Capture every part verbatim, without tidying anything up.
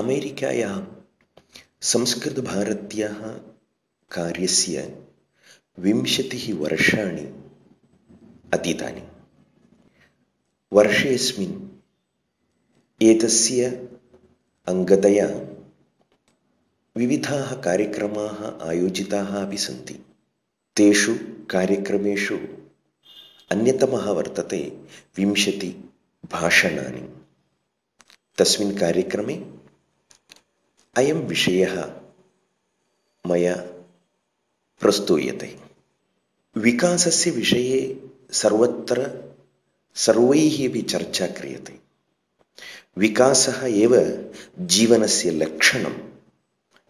अमेरिकायां संस्कृतभारत्याः कार्यस्य विंशतिः वर्षाणि अतीतानि। वर्षेस्मिन् एतस्य अङ्गतया विविधाः कार्यक्रमाः आयोजिताः अपि सन्ति। तेषु कार्यक्रमेषु अन्यतमः वर्तते विंशतिभाषणानि। तस्मिन् कार्यक्रमे अयं विषयः मया प्रस्तूयते। विकासस्य विषये सर्वत्र सर्वैः अपि चर्चा क्रियते। विकासः एव जीवनस्य लक्षणं।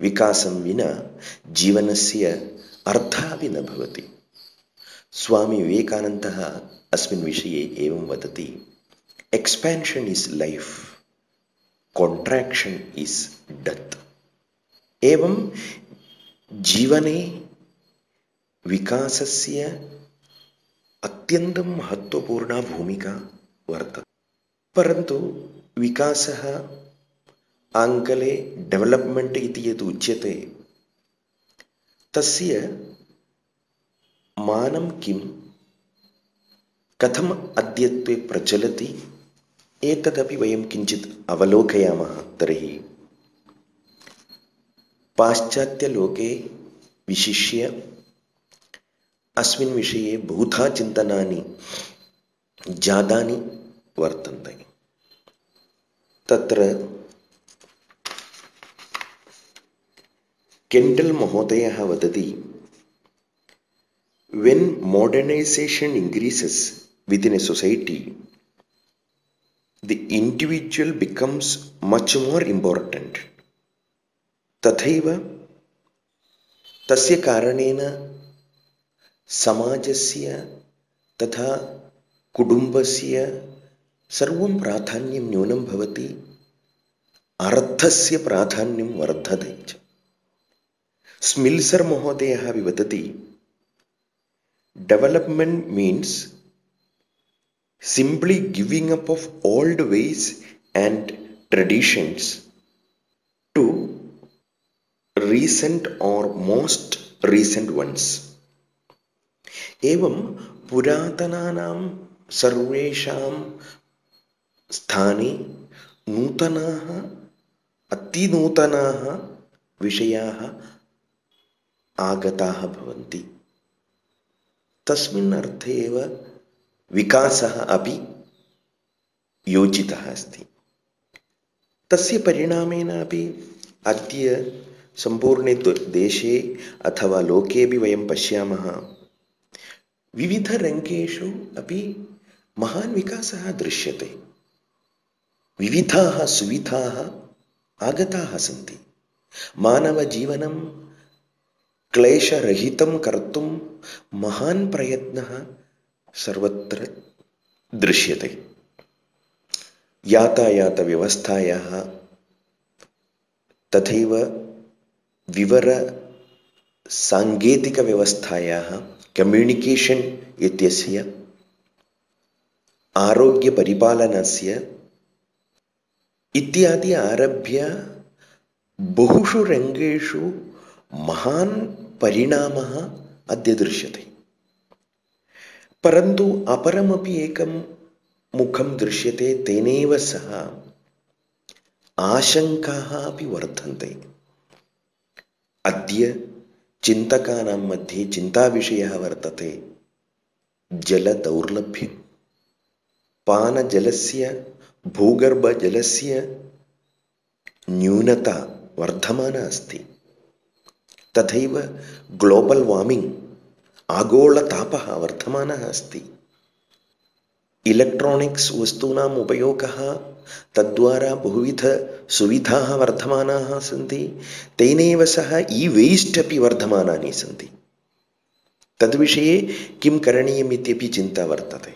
विकासं विना जीवनस्य अर्थः अपि न भवति। स्वामी विवेकानन्दः अस्मिन् विषये एवं वदति, expansion is life, contraction is death. एवं जीवने विकासस्य अत्यन्तं महत्वपूर्णा भूमिका वर्तते। परन्तु विकासः आङ्गले डेवलपमेंट इति यत् उच्यते तस्य मानं किं, कथम् अद्यत्वे प्रचलति एतदपि वयं किञ्चित् अवलोकयामः। तर्हि पाश्चात्यलोके विशिष्य अस्मिन् विषये बहुधा चिन्तनानि जातानि वर्तन्ते। तत्र केण्डल् महोदयः वदति, when modernization increases within a society, the individual becomes much more important. तथैव तस्य कारणेन समाजस्य तथा कुटुम्बस्य सर्वं प्राधान्यं न्यूनं भवति, अर्थस्य प्राधान्यं वर्धते च। स्मिल्सर् महोदयः विवदति, development means simply giving up of old ways and traditions to recent or most recent ones. एवं पुरातनानां सर्वेषां स्थाने नूतनाः अतिनूतनाः विषयाः आगताः भवन्ति। तस्मिन् अर्थे एव विकासः अपि योजितः अस्ति। तस्य परिणामेन अपि अद्य सम्पूर्णे देशे अथवा लोके अपि वयं पश्यामः, विविधरङ्गेषु अपि महान् विकासः दृश्यते। विविधाः सुविधाः आगताः सन्ति। मानवजीवनं क्लेशरहितं कर्तुं महान् प्रयत्नः सर्वत्र दृश्यते। यातायातव्यवस्थायाः तथैव विवरसाङ्केतिकव्यवस्थायाः कम्युनिकेशन् इत्यस्य आरोग्यपरिपालनस्य इत्यादि आरभ्य बहुषु रङ्गेषु महान् परिणामः अद्य दृश्यते। परन्तु अपरमपि एकं मुखं दृश्यते, तेनैव सह आशङ्काः अपि वर्धन्ते। अद्य चिन्तकानां मध्ये चिन्ताविषयः वर्तते जलदौर्लभ्यं। पानजलस्य भूगर्भजलस्य न्यूनता वर्धमाना अस्ति। तथैव ग्लोबल वार्मिंग, आगोलतापः वर्धमानः अस्ति। इलेक्ट्रॉनिक्स् वस्तूनाम् उपयोगः, तद्वारा बहुविधसुविधाः वर्धमानाः सन्ति। तेनैव सह ई वेस्ट् अपि वर्धमानानि सन्ति। तद्विषये किं करणीयम् इत्यपि चिन्ता वर्तते।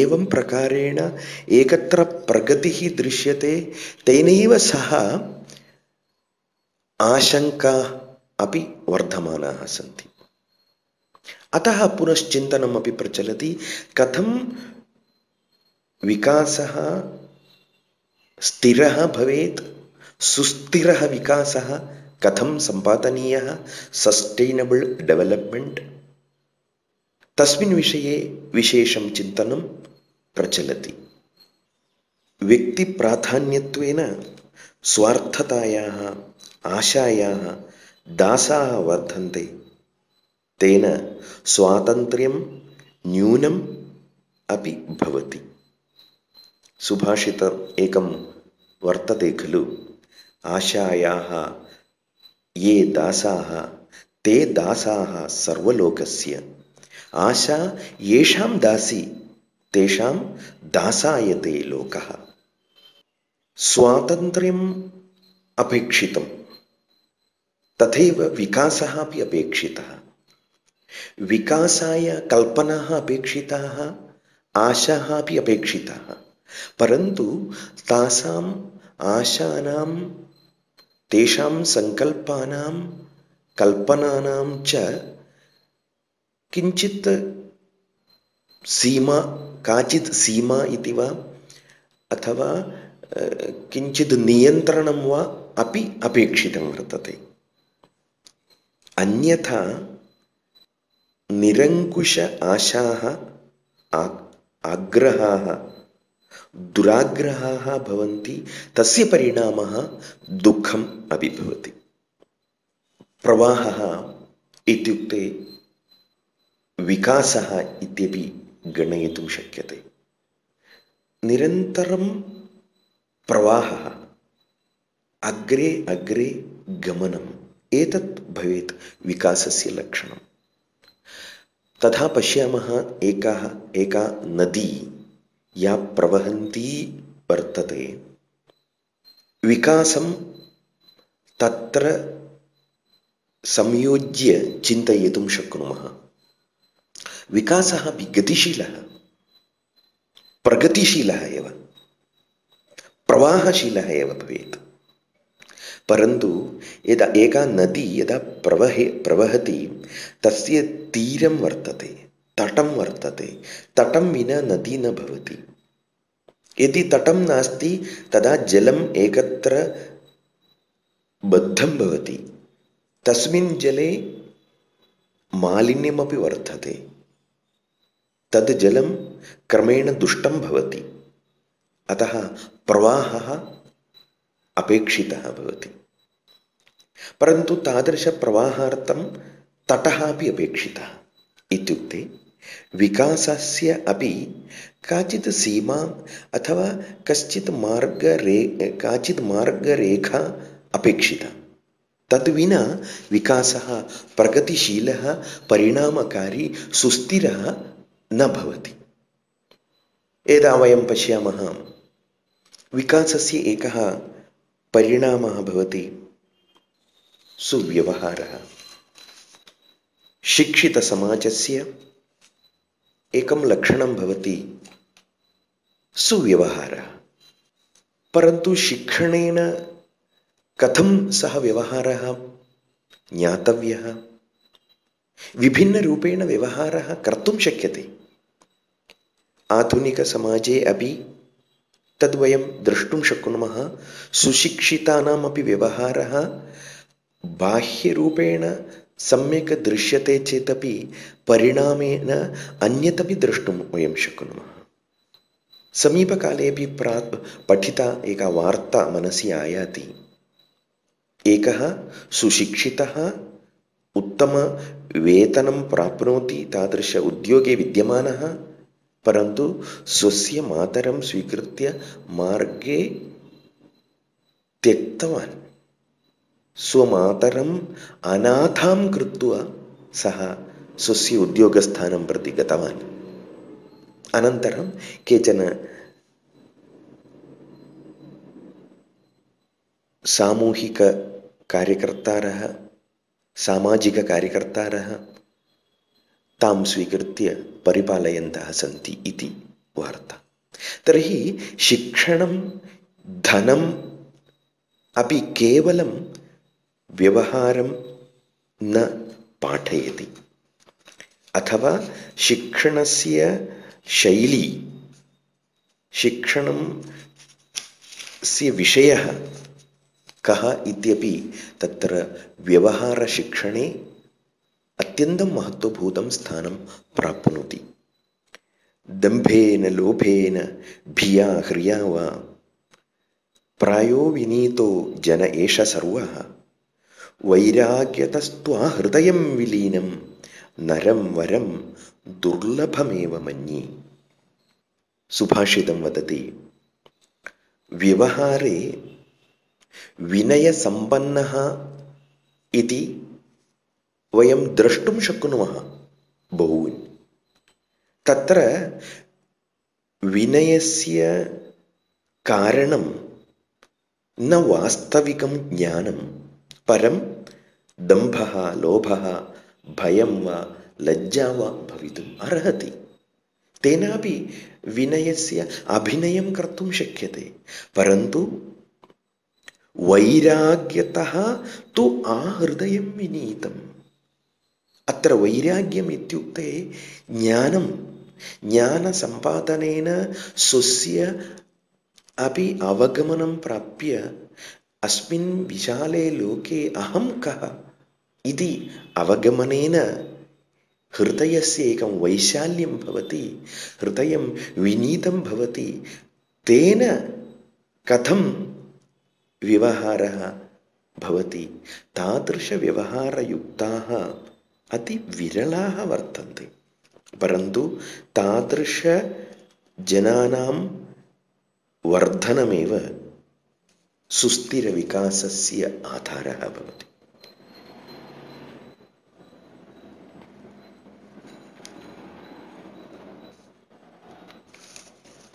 एवं प्रकारेण एकत्र प्रगतिः दृश्यते, तेनैव सह आशङ्काः अपि वर्धमानाः सन्ति। अतः पुनश्चिन्तनमपि प्रचलति, कथं विकासः स्थिरः भवेत्, सुस्थिरः विकासः कथं सम्पादनीयः सस्टेनेबल् डेवलपमेंट तस्मिन् विषये विशेषं चिन्तनं प्रचलति। व्यक्तिप्राधान्यत्वेन स्वार्थतायाः आशायाः दासाः वर्धन्ते, तेन स्वातन्त्र्यं न्यूनम् अपि भवति। सुभाषितं एकं वर्तते खलु, आशायाः ये दासाः ते दासाः सर्वलोकस्य। आशा येषां दासी तेषां दासायते लोकः। स्वातन्त्र्यम् अपेक्षितं, तथैव विकासः अपि अपेक्षितः। विकासाय कल्पनाः अपेक्षिताः, आशाः अपि अपेक्षिताः, परन्तु तासाम् आशानां तेषां संकल्पानां कल्पनानां च किञ्चित् सीमा, काचित् सीमा इति वा अथवा किञ्चित् नियन्त्रणं वा अपि अपेक्षितं वर्तते। अन्यथा निरङ्कुश आशाः आग्रहाः दुराग्रहाः भवन्ति, तस्य परिणामः दुःखम् अपि भवति। प्रवाहः इत्युक्ते विकासः इत्यपि गणयितुं शक्यते। निरन्तरं प्रवाहः, अग्रे अग्रे गमनम्, एतत् भवेत् विकासस्य लक्षणं। तथा पश्यामः, एका एका नदी या प्रवहन्ती वर्तते, विकासं तत्र संयोज्य चिन्तयितुं शक्नुमः। विकासः गतिशीलः, प्रगतिशीलः एव, प्रवाहशीलः एव भवेत्। परन्तु यदा एका नदी यदा प्रवहे प्रवहति तस्य तीरं वर्तते, तटं वर्तते। तटं विना नदी न भवति। यदि तटं नास्ति तदा जलम् एकत्र बद्धं भवति, तस्मिन् जले मालिन्यमपि वर्तते। तद् जलं क्रमेण दुष्टं भवति। अतः प्रवाहः अपेक्षितः भवति, परन्तु तादृशप्रवाहार्थं तटः अपि अपेक्षितः। इत्युक्ते विकासस्य अपि काचित् सीमा अथवा कश्चित् मार्गरे काचित् मार्गरेखा अपेक्षिता। तद्विना विकासः प्रगतिशीलः, परिणामकारी, सुस्थिरः न भवति। यदा वयं पश्यामः, विकासस्य एकः परिणामः भवति सुव्यवहारः। शिक्षितसमाजस्य एकं लक्षणं भवति सुव्यवहारः, परन्तु शिक्षणेन कथं सः व्यवहारः ज्ञातव्यः? विभिन्नरूपेण व्यवहारः कर्तुं शक्यते। आधुनिकसमाजे अपि तद्वयं द्रष्टुं शक्नुमः। सुशिक्षितानामपि व्यवहारः बाह्यरूपेण सम्यक् दृश्यते चेदपि परिणामेन अन्यदपि द्रष्टुं वयं शक्नुमः। समीपकालेऽपि प्राप् पठिता एका वार्ता मनसि आयाति। एकः सुशिक्षितः उत्तमवेतनं प्राप्नोति, तादृश उद्योगे विद्यमानः, परन्तु स्वस्य मातरं स्वीकृत्य मार्गे त्यक्तवान्। स्वमातरम् अनाथां कृत्वा सः स्वस्य उद्योगस्थानं प्रति गतवान्। अनन्तरं केचन सामूहिककार्यकर्तारः, सामाजिककार्यकर्तारः तां स्वीकृत्य परिपालयन्तः सन्ति इति वार्ता। तर्हि शिक्षणं, धनम् अपि केवलं व्यवहारं न पाठयति, अथवा शिक्षणस्य शैली, शिक्षणस्य विषयः कः इत्यपि तत्र व्यवहारशिक्षणे अत्यन्तं महत्त्वभूतं स्थानं प्राप्नोति। दम्भेन लोभेन भिया ह्रिया वा प्रायो विनीतो जन एष सर्वः वैराग्यतस्त्वा हृदयं विलीनं नरं वरं दुर्लभमेव मन्ये। सुभाषितं वदति, व्यवहारे विनयसम्पन्नः इति वयं द्रष्टुं शक्नुमः बहून्। तत्र विनयस्य कारणं न वास्तविकं ज्ञानं परं दम्भः लोभः भयं वा लज्जा वा भवितुम् अर्हति। तेनापि विनयस्य अभिनयं कर्तुं शक्यते, परन्तु वैराग्यतः तु आहृदयं विनीतम्। अत्र वैराग्यम् इत्युक्ते ज्ञानं, ज्ञानसम्पादनेन स्वस्य अपि अवगमनं प्राप्य अस्मिन् विशाले लोके अहं कः इति अवगमनेन हृदयस्य एकं वैशाल्यं भवति, हृदयं विनीतं भवति। तेन कथं व्यवहारः भवति? तादृशव्यवहारयुक्ताः अतिविरलाः वर्तन्ते, परन्तु तादृशजनानां वर्धनमेव सुस्थिरविकासस्य आधारः भवति।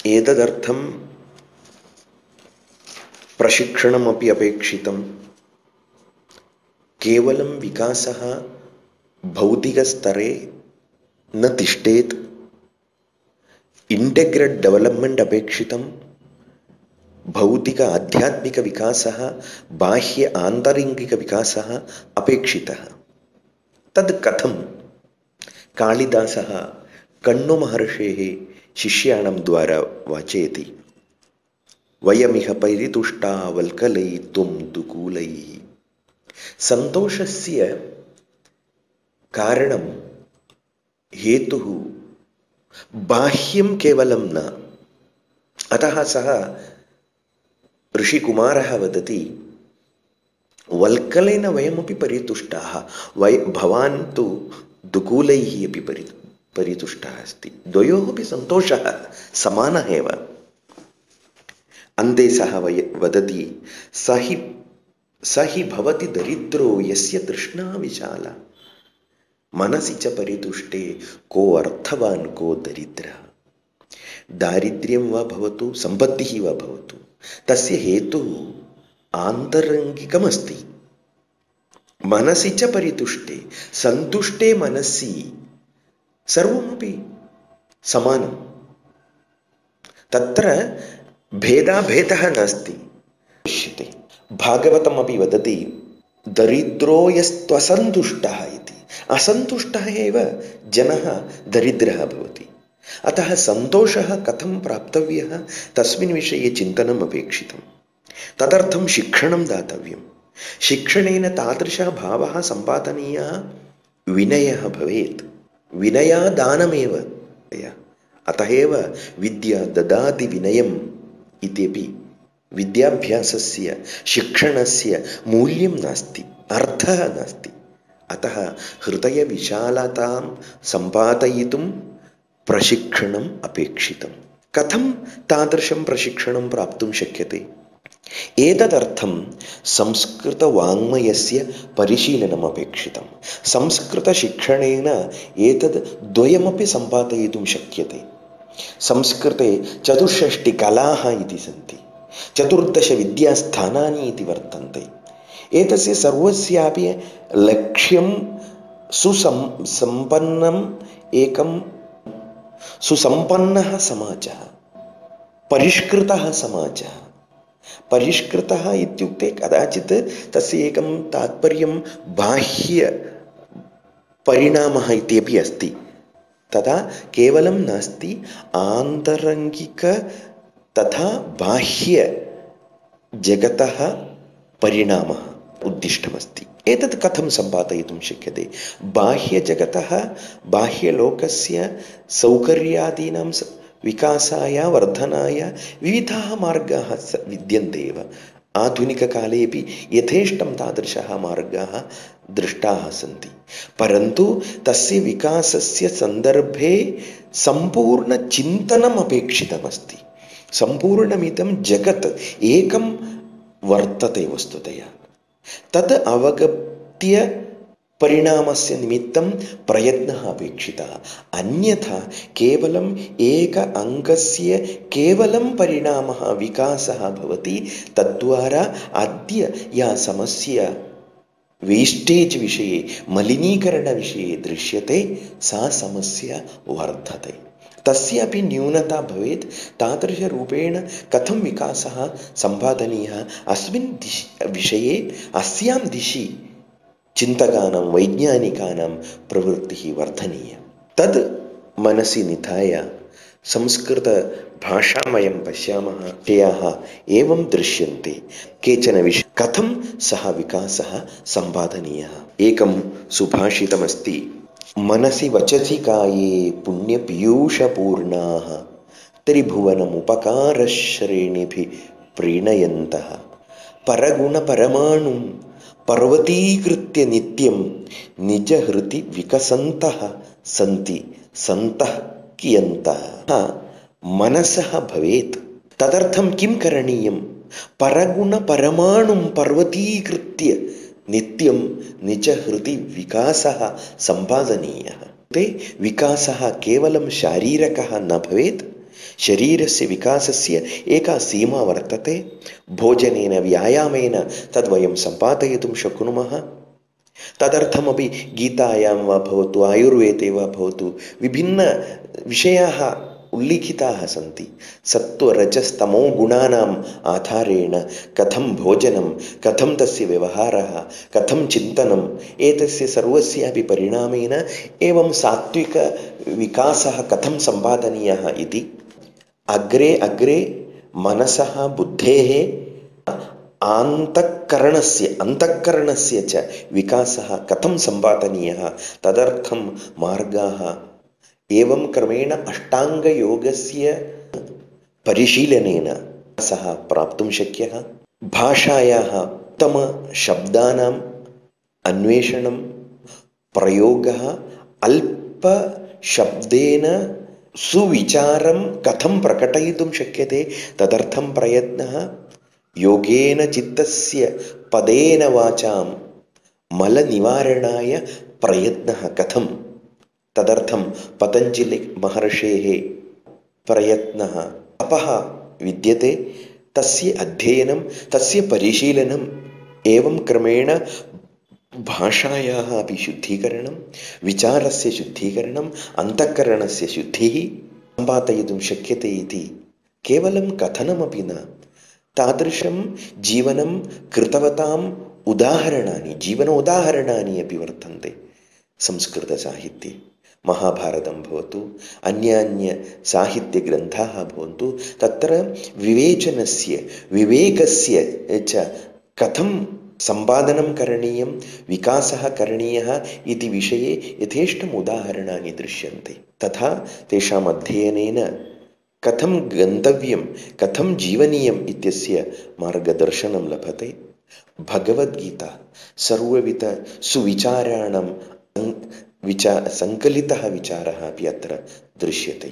एतदर्थं प्रशिक्षणमपि अपेक्षितं। केवलं विकासः भौतिकस्तरे न तिष्ठेत्। इंटेग्रेट डेवलपमेंट अपेक्षितं। भौतिक आध्यात्मिक विकासः, बाह्य आंतरिक विकासः अपेक्षितः। तद् कथं? कालिदासः कण्णु महर्षेः शिष्याणां द्वारा वाचयति, वयमिह परितुष्टा वल्कलैः त्वं दुकूलैः। सन्तोषस्य कारणं हेतुः बाह्यं केवलं न। अतः सः ऋषिकुमारः वदति, वल्कलेन वयमपि परितुष्टाः, वै भवान् तु दुकूलैः अपि परि परितुष्टः अस्ति। द्वयोः अपि सन्तोषः समानः एव। अन्ते सः वदति, सहि सहि भवति दरिद्रो यस्य तृष्णा विशाला, मनसि च परितुष्टे को अर्थवान् को दरिद्रः। दारिद्र्यं वा भवतु, सम्पत्तिः वा भवतु, तस्य हेतुः आन्तरङ्गिकमस्ति। मनसि च परितुष्टे, सन्तुष्टे मनसि सर्वमपि समानं। तत्र भेदाभेदः नास्ति। भागवतमपि वदति, दरिद्रो यस्त्वसन्तुष्टः इति। असन्तुष्टः एव जनः दरिद्रः भवति। अतः सन्तोषः कथं प्राप्तव्यः तस्मिन् विषये चिन्तनम् अपेक्षितं। तदर्थं शिक्षणं दातव्यं। शिक्षणेन तादृशः भावः सम्पादनीयः, विनयः भवेत्। विनयादानमेव। अतः एव विद्या ददाति विनयम् इत्यपि विद्याभ्यासस्य शिक्षणस्य मूल्यं नास्ति, अर्थः नास्ति। अतः हृदयविशालतां सम्पादयितुं प्रशिक्षणम् अपेक्षितं। कथं तादृशं प्रशिक्षणं प्राप्तुं शक्यते? एतदर्थं संस्कृतवाङ्मयस्य परिशीलनम् अपेक्षितं। संस्कृतशिक्षणेन एतद् द्वयमपि सम्पादयितुं शक्यते। संस्कृते चतुष्षष्टिकलाः इति सन्ति, चतुर्दशविद्यास्थानानि इति वर्तन्ते। एतस्य सर्वस्यापि लक्ष्यं सुसं सम्पन्नम् एकं सुसम्पन्नः समाजः, परिष्कृतः समाजः। परिष्कृतः इत्युक्ते कदाचित् तस्य एकं तात्पर्यं बाह्य परिणामः इत्यपि अस्ति। तदा केवलं नास्ति, आन्तरङ्गिक तथा बाह्य जगतः परिणामः उद्दिष्टमस्ति। एतत् कथं सम्पादयितुं शक्यते? बाह्यजगतः बाह्यलोकस्य सौकर्यादीनां विकासाय वर्धनाय विविधाः मार्गाः विद्यन्ते एव। आधुनिककालेऽपि यथेष्टं तादृशाः मार्गाः दृष्टाः सन्ति, परन्तु तस्य विकासस्य सन्दर्भे सम्पूर्णचिन्तनम् अपेक्षितमस्ति। सम्पूर्णमिदं जगत् एकं वर्तते वस्तुतया, तद् अवगत्य परिणामस्य निमित्तं प्रयत्नः अपेक्षितः। अन्यथा केवलम् एक अङ्गस्य केवलं परिणामः विकासः भवति। तद्वारा अद्य या समस्या वेस्टेज् विषये मलिनीकरणविषये दृश्यते सा समस्या वर्धते, तस्यापि न्यूनता भवेत्। तादृशरूपेण कथं विकासः सम्पादनीयः अस्मिन् दिशि विषये अस्यां दिशि चिन्तकानां वैज्ञानिकानां प्रवृत्तिः वर्धनीया। तद् मनसि निधाय संस्कृतभाषां वयं पश्यामः, विषयाः एवं दृश्यन्ते। केचन विषय कथं सः विकासः सम्पादनीयः। एकं सुभाषितमस्ति, मनसि वचसि काये पुण्यपीयूषपूर्णाः त्रिभुवनमुपकारश्रेणिभिः प्रीणयन्तः परगुणपरमाणुं पर्वतीकृत्य नित्यं निजहृति विकसन्तः सन्ति सन्तः कियन्तः। मनसः भवेत्। तदर्थं किं करणीयं? परगुणपरमाणुं पर्वतीकृत्य नित्यं निजहृति विकासः सम्पादनीयः। ते विकासः केवलं शारीरकः न भवेत्। शरीरस्य विकासस्य एका सीमा वर्तते। भोजनेन व्यायामेन तद्वयं सम्पादयितुं शक्नुमः। तदर्थमपि गीतायां वा भवतु आयुर्वेदे वा भवतु विभिन्नविषयाः उल्लिखिताः सन्ति। सत्त्वरजस्तमो गुणानाम् आधारेण कथं भोजनं, कथं तस्य व्यवहारः, कथं चिन्तनम्, एतस्य सर्वस्यापि परिणामेन एवं सात्विकविकासः कथं सम्पादनीयः इति। अग्रे अग्रे मनसः बुद्धेः आन्तःकरणस्य अन्तःकरणस्य च विकासः कथं सम्पादनीयः, तदर्थं मार्गाः। एवं क्रमेण अष्टाङ्गयोगस्य परिशीलनेन सः प्राप्तुं शक्यः। भाषायाः उत्तमशब्दानाम् अन्वेषणं, प्रयोगः, अल्पशब्देन सुविचारं कथं प्रकटयितुं शक्यते तदर्थं प्रयत्नः। योगेन चित्तस्य पदेन वाचां मलनिवारणाय प्रयत्नः कथं, तदर्थं पतञ्जलिमहर्षेः प्रयत्नः तपः विद्यते। तस्य अध्ययनं, तस्य परिशीलनम्, एवं क्रमेण भाषायाः अपि शुद्धीकरणं, विचारस्य शुद्धीकरणम्, अन्तःकरणस्य शुद्धिः सम्पादयितुं शक्यते इति। केवलं कथनमपि न, तादृशं जीवनं कृतवताम् उदाहरणानि, जीवनोदाहरणानि अपि वर्तन्ते संस्कृतसाहित्ये। महाभारतं भवतु, अन्यान्यसाहित्यग्रन्थाः भवन्तु, तत्र विवेचनस्य विवेकस्य च कथं सम्पादनं करणीयं, विकासः करणीयः इति विषये यथेष्टम् उदाहरणानि दृश्यन्ते। तथा तेषाम् अध्ययनेन कथं गन्तव्यं, कथं जीवनीयम् इत्यस्य मार्गदर्शनं लभते। भगवद्गीता सर्वविधसुविचाराणां विचा सङ्कलितः विचारः अपि अत्र दृश्यते।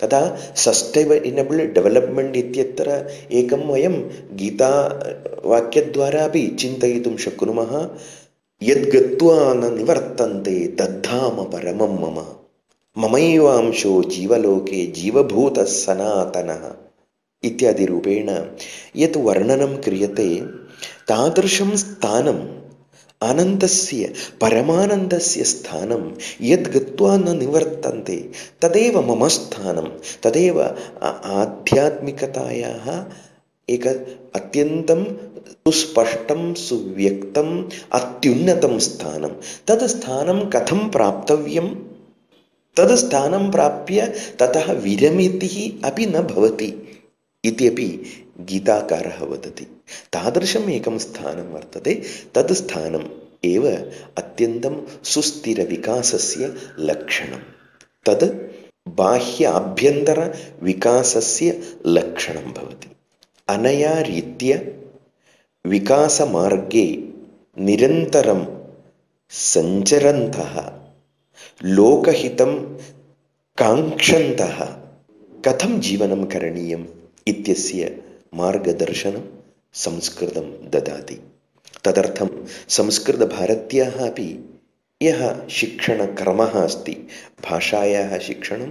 तदा सस्टेनेबल् डेवलप्मेण्ट् इत्यत्र एकं वयं गीतावाक्यद्वारा अपि चिन्तयितुं शक्नुमः। यद्गत्वा न निवर्तन्ते तद्धाम परमं मम ममैवांशो जीवलोके जीवभूतः सनातनः इत्यादिरूपेण यत् वर्णनं क्रियते तादृशं स्थानम् आनन्दस्य परमानन्दस्य स्थानं यद्गत्वा न निवर्तन्ते तदेव मम स्थानं, तदेव आध्यात्मिकतायाः एक अत्यन्तं सुस्पष्टं सुव्यक्तम् अत्युन्नतं स्थानं। तद् स्थानं कथं प्राप्तव्यं, तद् स्थानं प्राप्य ततः विरमितिः अपि न भवति इत्यपि गीताकारः वदति तादृशम् एकं स्थानं वर्तते। तद् स्थानम् एव अत्यन्तं सुस्थिरविकासस्य लक्षणं, तद् बाह्याभ्यन्तरविकासस्य लक्षणं भवति। अनया रीत्या विकासमार्गे निरन्तरं सञ्चरन्तः लोकहितं काङ्क्षन्तः कथं जीवनं करणीयम् इत्यस्य मार्गदर्शनं संस्कृतं ददाति। तदर्थं संस्कृतभारत्याः अपि यः शिक्षणक्रमः अस्ति, भाषायाः शिक्षणं,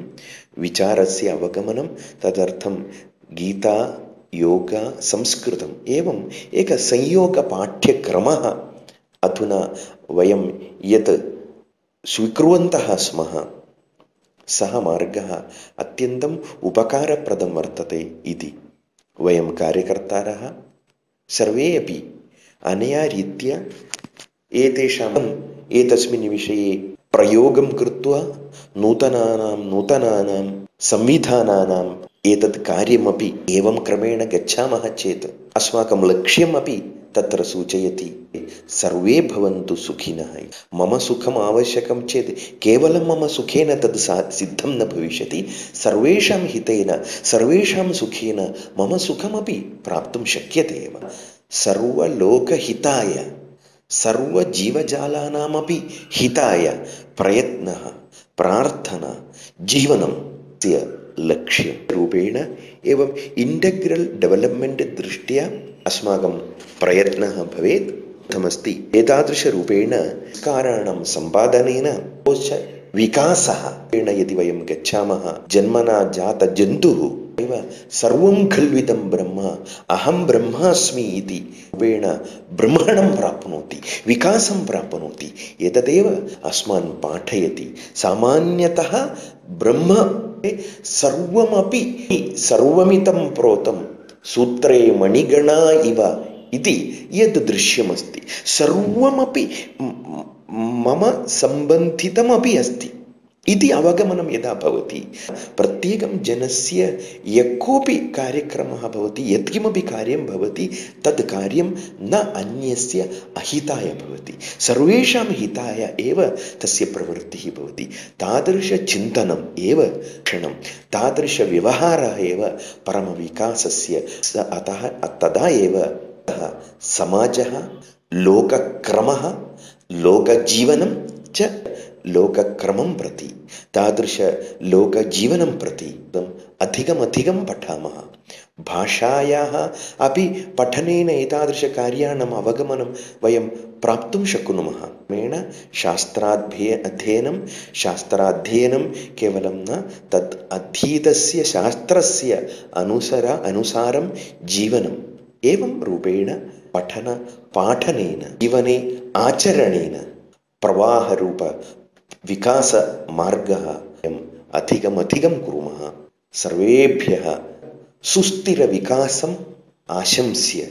विचारस्य अवगमनं, तदर्थं गीता योग संस्कृतम् एवम् एकः संयोगपाठ्यक्रमः अधुना वयं यत् स्वीकुर्वन्तः स्मः सः मार्गः अत्यन्तम् उपकारप्रदं वर्तते इति वयं कार्यकर्तारः सर्वे अपि अनया रीत्या एतेषाम् एतस्मिन् विषये प्रयोगं कृत्वा नूतनानां नूतनानां संविधानानाम् एतत् कार्यमपि एवं क्रमेण गच्छामः चेत् अस्माकं लक्ष्यमपि तत्र सूचयति। सर्वे भवन्तु सुखिनः। मम सुखम् आवश्यकं चेत् केवलं मम सुखेन तद् सिद्धं न भविष्यति, सर्वेषां हितेन सर्वेषां सुखेन मम सुखमपि प्राप्तुं शक्यते एव। सर्वलोकहिताय सर्वजीवजालानामपि हिताय प्रयत्नः प्रार्थना जीवनं लक्ष्यरूपेण एवम् इण्टग्रल् डेवलप्मेण्ट् दृष्ट्या अस्माकं प्रयत्नः भवेत्। तमस्ति एतादृशरूपेण काराणां सम्पादनेन विकासः यदि वयं गच्छामः, जन्मना जातजन्तुः एव सर्वं खल्विदं ब्रह्म अहं ब्रह्मास्मि इति रूपेण ब्रह्मणं प्राप्नोति, विकासं प्राप्नोति। एतदेव अस्मान् पाठयति। सामान्यतः ब्रह्म सर्वमपि सर्वमितं प्रोतं सूत्रे मणिगणा इव इति यद् दृश्यमस्ति सर्वमपि मम सम्बन्धितमपि अस्ति इति अवगमनं यदा भवति, प्रत्येकं जनस्य यः कोऽपि कार्यक्रमः भवति, यत्किमपि कार्यं भवति, तद् कार्यं न अन्यस्य अहिताय भवति, सर्वेषां हिताय एव तस्य प्रवृत्तिः भवति। तादृशचिन्तनम् एव क्षणं तादृशव्यवहारः एव परमविकासस्य स अतः तदा एव समाजः लोकक्रमः लोकजीवनं च लोकक्रमं प्रति तादृशलोकजीवनं प्रति अधिकमधिकं पठामः। भाषायाः अपि पठनेन एतादृशकार्याणाम् अवगमनं वयं प्राप्तुं शक्नुमः। क्रमेण शास्त्राध्ययनम् अध्ययनं शास्त्राध्ययनं केवलं न, तत् अधीतस्य शास्त्रस्य अनुसार अनुसारं जीवनं एवं रूपेण पठनपाठनेन जीवने आचरणेन प्रवाहरूप विकासमार्गः वयम् अधिकमधिकं कुर्मः। सर्वेभ्यः सुस्थिरविकासम् आशंस्य